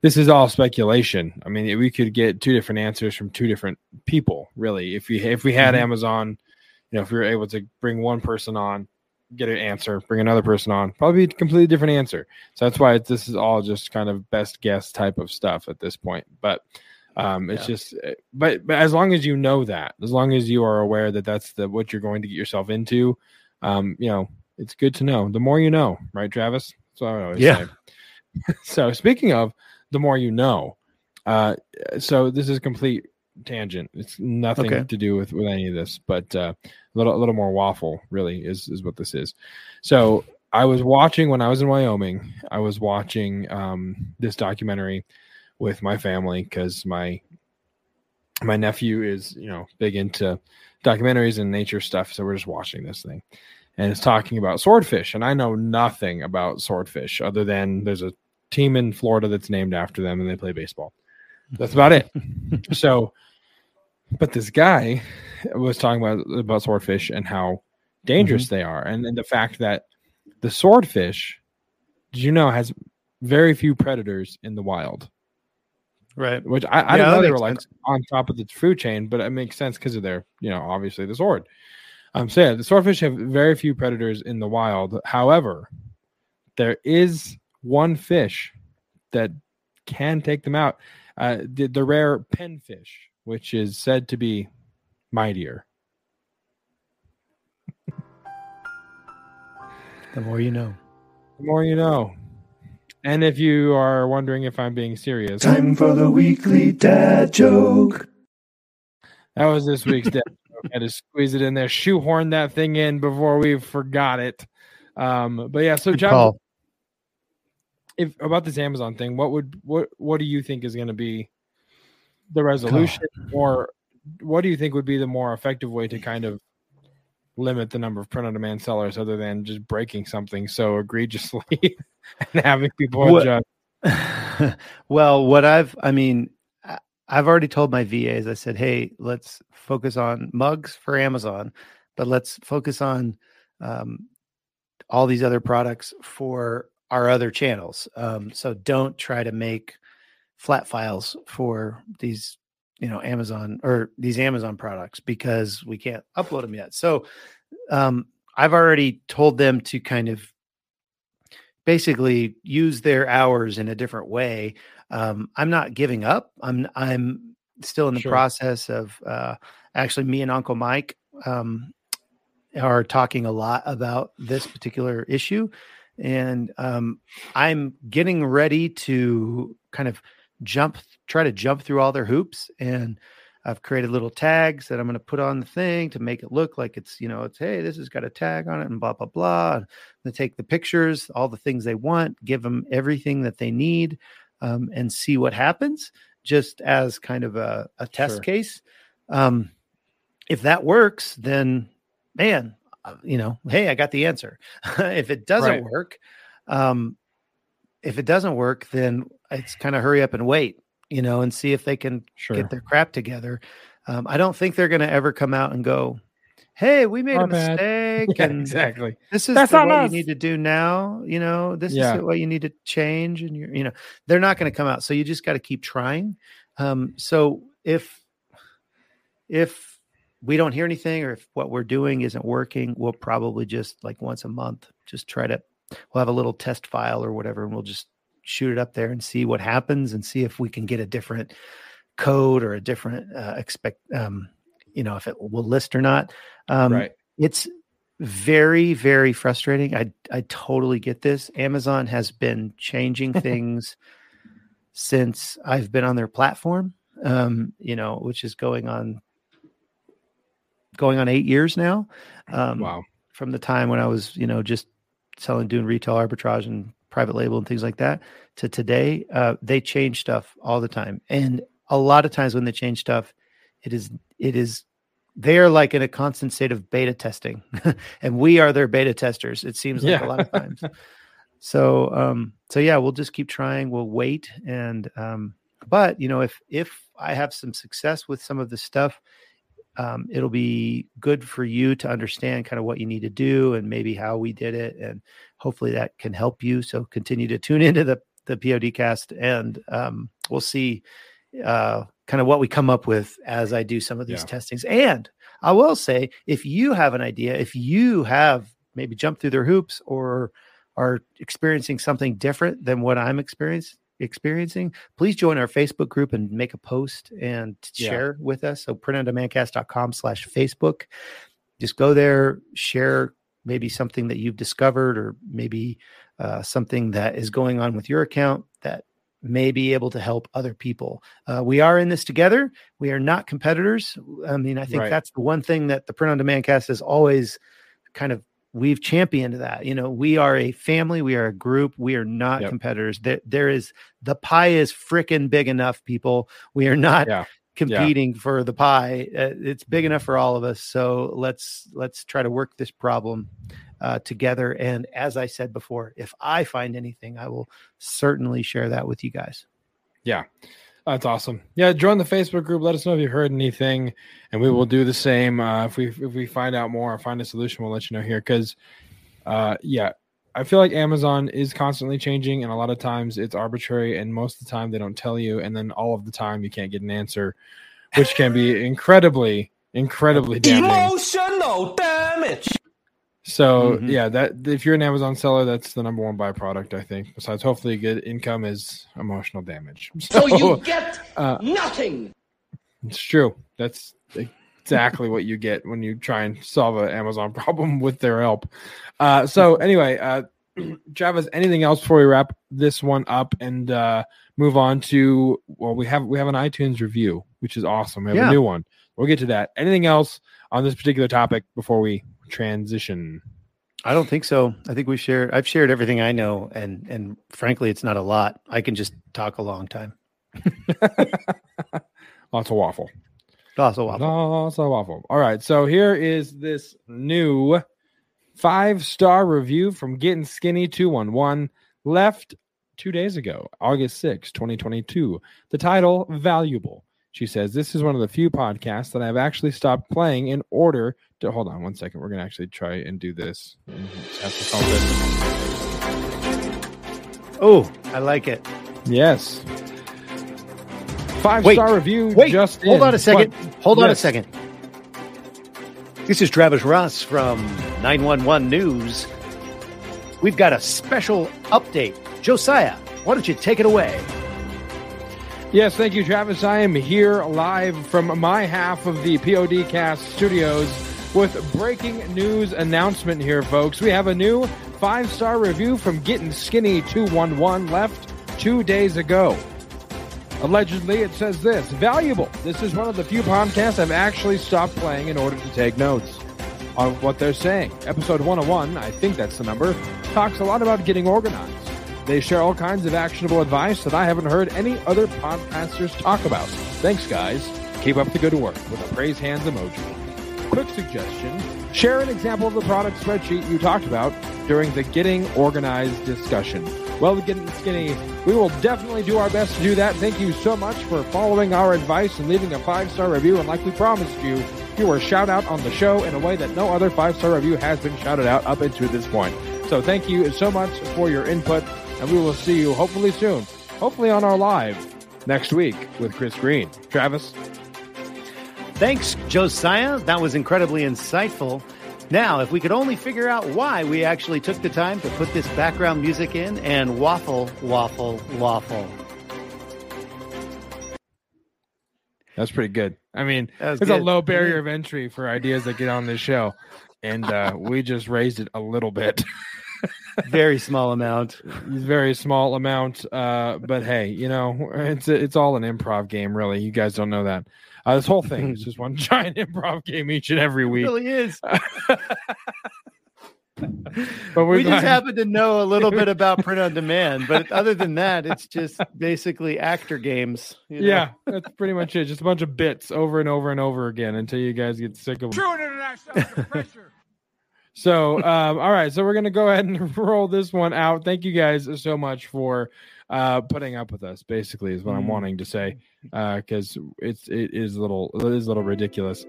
this is all speculation. I mean, we could get two different answers from two different people, really. If we if we had mm-hmm. Amazon, you know, if we were able to bring one person on, get an answer, bring another person on, probably a completely different answer. So that's why this is all just kind of best guess type of stuff at this point. But Um, it's yeah. just, but, but as long as you know that, as long as you are aware that that's the, what you're going to get yourself into, um, you know, it's good to know. The more you know, right, Travis? That's what I always yeah. say. So speaking of the more you know, uh, so this is complete tangent. It's nothing okay. to do with, with any of this, but uh, a little, a little more waffle really is, is what this is. So I was watching, when I was in Wyoming, I was watching um, this documentary with my family, because my my nephew is, you know, big into documentaries and nature stuff, so we're just watching this thing, and it's talking about swordfish, and I know nothing about swordfish other than there's a team in Florida that's named after them and they play baseball. That's about it. So, but this guy was talking about about swordfish and how dangerous mm-hmm. they are, and, and the fact that the swordfish, did you know, has very few predators in the wild. Right, which I, I yeah, don't know they were like sense. on top of the food chain, but it makes sense because of their, you know, obviously the sword. Um, so yeah, the swordfish have very few predators in the wild. However, there is one fish that can take them out. Uh, the, the rare penfish, which is said to be mightier. The more you know. The more you know. And if you are wondering if I'm being serious, time for the weekly dad joke. That was this week's dad joke. I had to squeeze it in there, shoehorn that thing in before we forgot it. Um, but yeah, so John, if about this Amazon thing, what would what what do you think is going to be the resolution, oh. or what do you think would be the more effective way to kind of limit the number of print-on-demand sellers, other than just breaking something so egregiously and having people what, judge? Well, what I've, I mean, I've already told my V As, I said, hey, let's focus on mugs for Amazon, but let's focus on um, all these other products for our other channels. Um, so don't try to make flat files for these, you know, Amazon or these Amazon products, because we can't upload them yet. So um, I've already told them to kind of basically use their hours in a different way. Um, I'm not giving up. I'm, I'm still in the sure. process of uh, actually me and Uncle Mike um, are talking a lot about this particular issue. And um, I'm getting ready to kind of jump, try to jump through all their hoops. And I've created little tags that I'm going to put on the thing to make it look like it's, you know, it's, hey, this has got a tag on it and blah, blah, blah. And they take the pictures, all the things they want, give them everything that they need. um, and see what happens just as kind of a, a test sure. case. Um, if that works, then man, you know, hey, I got the answer. If it doesn't right. work, um, if it doesn't work, then it's kind of hurry up and wait, you know, and see if they can sure. get their crap together. Um, I don't think they're going to ever come out and go, hey, we made Our a bad. mistake. Yeah, and exactly. This is That's the, what us. you need to do now. You know, this yeah. is what you need to change. And you're, you know, they're not going to come out. So you just got to keep trying. Um, so if, if we don't hear anything, or if what we're doing isn't working, we'll probably just like once a month, just try to, we'll have a little test file or whatever, and we'll just shoot it up there and see what happens, and see if we can get a different code or a different uh, expect, um, you know, if it will list or not. Um, right. It's very, very frustrating. I, I totally get this. Amazon has been changing things since I've been on their platform, um, you know, which is going on, going on eight years now. Um, wow. From the time when I was, you know, just selling, doing retail arbitrage and private label and things like that to today, uh, they change stuff all the time. And a lot of times when they change stuff, it is, it is, they're like in a constant state of beta testing and we are their beta testers. It seems like yeah. a lot of times. So, um, so yeah, we'll just keep trying. We'll wait. And, um, but you know, if, if I have some success with some of the stuff, um, it'll be good for you to understand kind of what you need to do and maybe how we did it. And hopefully that can help you. So continue to tune into the, the P O D cast, and, um, we'll see, uh, kind of what we come up with as I do some of these yeah. testings. And I will say, if you have an idea, if you have maybe jumped through their hoops or are experiencing something different than what I'm experiencing, experiencing, please join our Facebook group and make a post and yeah. share with us. So print on demand cast dot com slash Facebook, just go there, share maybe something that you've discovered, or maybe uh, something that is going on with your account that may be able to help other people. Uh, we are in this together. We are not competitors. I mean, I think right. that's the one thing that the Print on Demand Cast has always kind of, we've championed that, you know, we are a family, we are a group, we are not yep. competitors. There, there is, the pie is fricking big enough, people. We are not yeah. competing yeah. for the pie. Uh, it's big enough for all of us. So let's, let's try to work this problem uh, together. And as I said before, if I find anything, I will certainly share that with you guys. Yeah. That's awesome. Yeah. Join the Facebook group. Let us know if you heard anything, and we will do the same. Uh, if we, if we find out more or find a solution, we'll let you know here. Cause uh, yeah, I feel like Amazon is constantly changing, and a lot of times it's arbitrary, and most of the time they don't tell you. And then all of the time you can't get an answer, which can be incredibly, incredibly damaging. Emotional damage. So mm-hmm. yeah, that if you're an Amazon seller, that's the number one byproduct, I think. Besides hopefully good income, is emotional damage. So, so you get uh, nothing. It's true. That's exactly what you get when you try and solve an Amazon problem with their help. Uh, so anyway, uh, Travis, anything else before we wrap this one up and uh, move on to, well, we have we have an iTunes review, which is awesome. We have yeah. a new one. We'll get to that. Anything else on this particular topic before we transition? I don't think so. I think we shared. I've shared everything I know, and and frankly, it's not a lot. I can just talk a long time. Lots of waffle. Lots of waffle. Lots of waffle. All right. So here is this new five-star review from Getting Skinny two eleven, left two days ago, August sixth, twenty twenty-two. The title, Valuable. She says, this is one of the few podcasts that I've actually stopped playing in order to... Hold on one second. We're going to actually try and do this. Oh, I like it. Yes. Five-star review. Wait, just hold in. on a second. What? Hold yes. on a second. This is Travis Ross from nine one one News. We've got a special update. Josiah, why don't you take it away? Yes, thank you, Travis. I am here live from my half of the P O D Cast studios with breaking news announcement here, folks. We have a new five-star review from Getting Skinny two eleven, left two days ago. Allegedly, it says this, Valuable. This is one of the few podcasts I've actually stopped playing in order to take notes on what they're saying. Episode one oh one, I think that's the number, talks a lot about getting organized. They share all kinds of actionable advice that I haven't heard any other podcasters talk about. Thanks, guys. Keep up the good work with a praise hands emoji. Quick suggestion, share an example of the product spreadsheet you talked about during the Getting Organized discussion. Well, Getting Skinny, we will definitely do our best to do that. Thank you so much for following our advice and leaving a five-star review. And like we promised you, you were shout out on the show in a way that no other five-star review has been shouted out up until this point. So thank you so much for your input, and we will see you hopefully soon, hopefully on our live next week with Chris Green. Travis. Thanks, Josiah. That was incredibly insightful. Now, if we could only figure out why we actually took the time to put this background music in and waffle, waffle, waffle. That's pretty good. I mean, there's a low barrier of entry for ideas that get on this show. And uh, we just raised it a little bit. Very small amount. Very small amount. Uh, but hey, you know, it's it's all an improv game, really. You guys don't know that. Uh, this whole thing is just one giant improv game each and every week. It really is. But we just happen to know a little bit about print on demand. But other than that, it's just basically actor games. You know? Yeah, that's pretty much it. Just a bunch of bits over and over and over again until you guys get sick of them. True international pressure. So, um, all right. So we're going to go ahead and roll this one out. Thank you guys so much for uh, putting up with us, basically, is what mm. I'm wanting to say, because uh, it's it is a little it is a little ridiculous.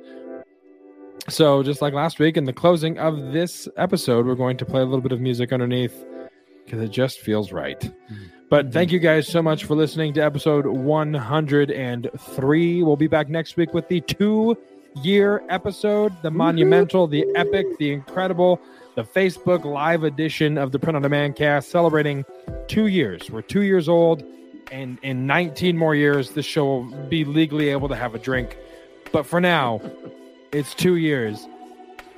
So just like last week, in the closing of this episode, we're going to play a little bit of music underneath because it just feels right. Mm. But thank you guys so much for listening to episode one hundred three. We'll be back next week with the two year episode, the monumental, the epic, the incredible, the Facebook Live edition of the Print on Demand Cast, celebrating two years. We're two years old, and in nineteen more years, this show will be legally able to have a drink. But for now, it's two years,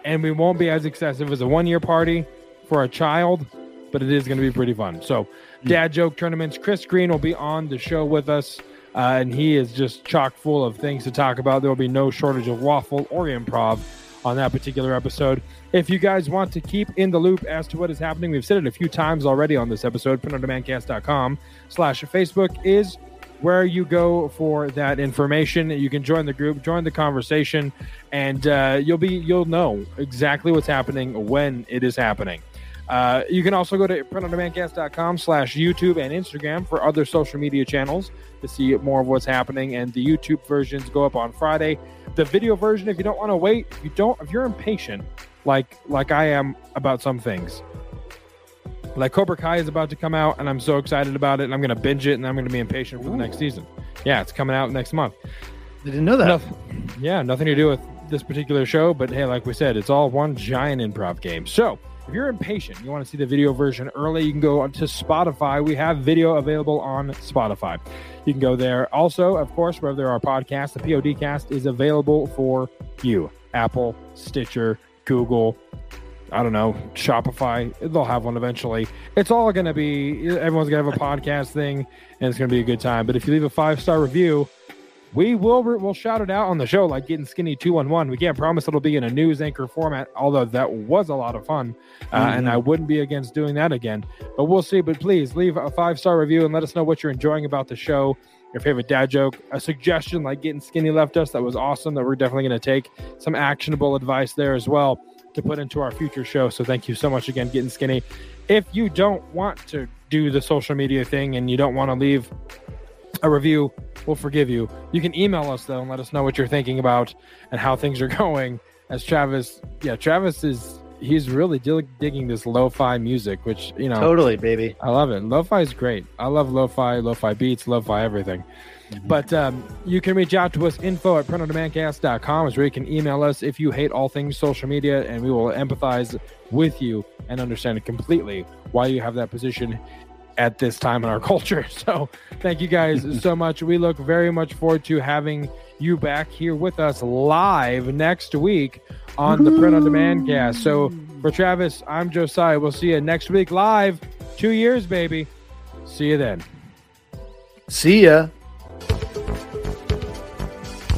and we won't be as excessive as a one year party for a child, but it is going to be pretty fun. So, dad joke tournaments. Chris Green will be on the show with us. Uh, and he is just chock full of things to talk about. There will be no shortage of waffle or improv on that particular episode. If you guys want to keep in the loop as to what is happening, we've said it a few times already on this episode. print on demand cast dot com slash Facebook is where you go for that information. You can join the group, join the conversation, and uh, you'll be you'll know exactly what's happening when it is happening. Uh, you can also go to print on demand cast dot com slash YouTube and Instagram for other social media channels to see more of what's happening. And the YouTube versions go up on Friday. The video version, if you don't want to wait, if you don't, if you're impatient, like like I am about some things, like Cobra Kai is about to come out, and I'm so excited about it, and I'm going to binge it, and I'm going to be impatient for Ooh. the next season. Yeah, it's coming out next month. I didn't know that. Nothing, yeah, nothing to do with this particular show, but hey, like we said, it's all one giant improv game. So, if you're impatient, you want to see the video version early, you can go to Spotify. We have video available on Spotify. You can go there. Also, of course, wherever there are podcasts, the P O D cast is available for you. Apple, Stitcher, Google, I don't know, Shopify. They'll have one eventually. It's all going to be, everyone's going to have a podcast thing, and it's going to be a good time. But if you leave a five-star review, we will we'll shout it out on the show, like Getting Skinny two one one. We can't promise it'll be in a news anchor format, although that was a lot of fun, uh, mm-hmm. and I wouldn't be against doing that again. But we'll see. But please leave a five-star review and let us know what you're enjoying about the show, your favorite dad joke, a suggestion like Getting Skinny left us that was awesome that we're definitely going to take, some actionable advice there as well to put into our future show. So thank you so much again, Getting Skinny. If you don't want to do the social media thing and you don't want to leave a review, we'll forgive you. You can email us, though, and let us know what you're thinking about and how things are going. As Travis, yeah, Travis is, he's really dig- digging this lo-fi music, which, you know. Totally, baby. I love it. Lo-fi is great. I love lo-fi, lo-fi beats, lo-fi everything. Mm-hmm. But um, you can reach out to us, info at print on demand cast dot com is where you can email us if you hate all things social media, and we will empathize with you and understand completely why you have that position at this time in our culture. So thank you guys so much. We look very much forward to having you back here with us live next week on the Print on Demand Cast. So for Travis, I'm Josiah. We'll see you next week live. Two years, baby. See you then. See ya.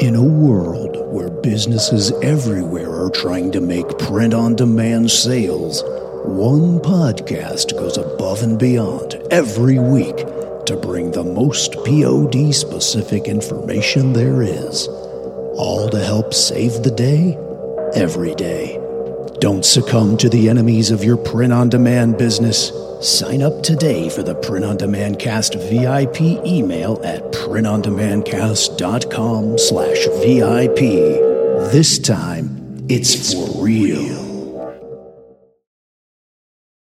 In a world where businesses everywhere are trying to make print-on-demand sales, one podcast goes above and beyond every week to bring the most P O D-specific information there is, all to help save the day, every day. Don't succumb to the enemies of your print-on-demand business. Sign up today for the Print-on-Demand Cast V I P email at print on demand cast dot com slash V I P. This time, it's for real.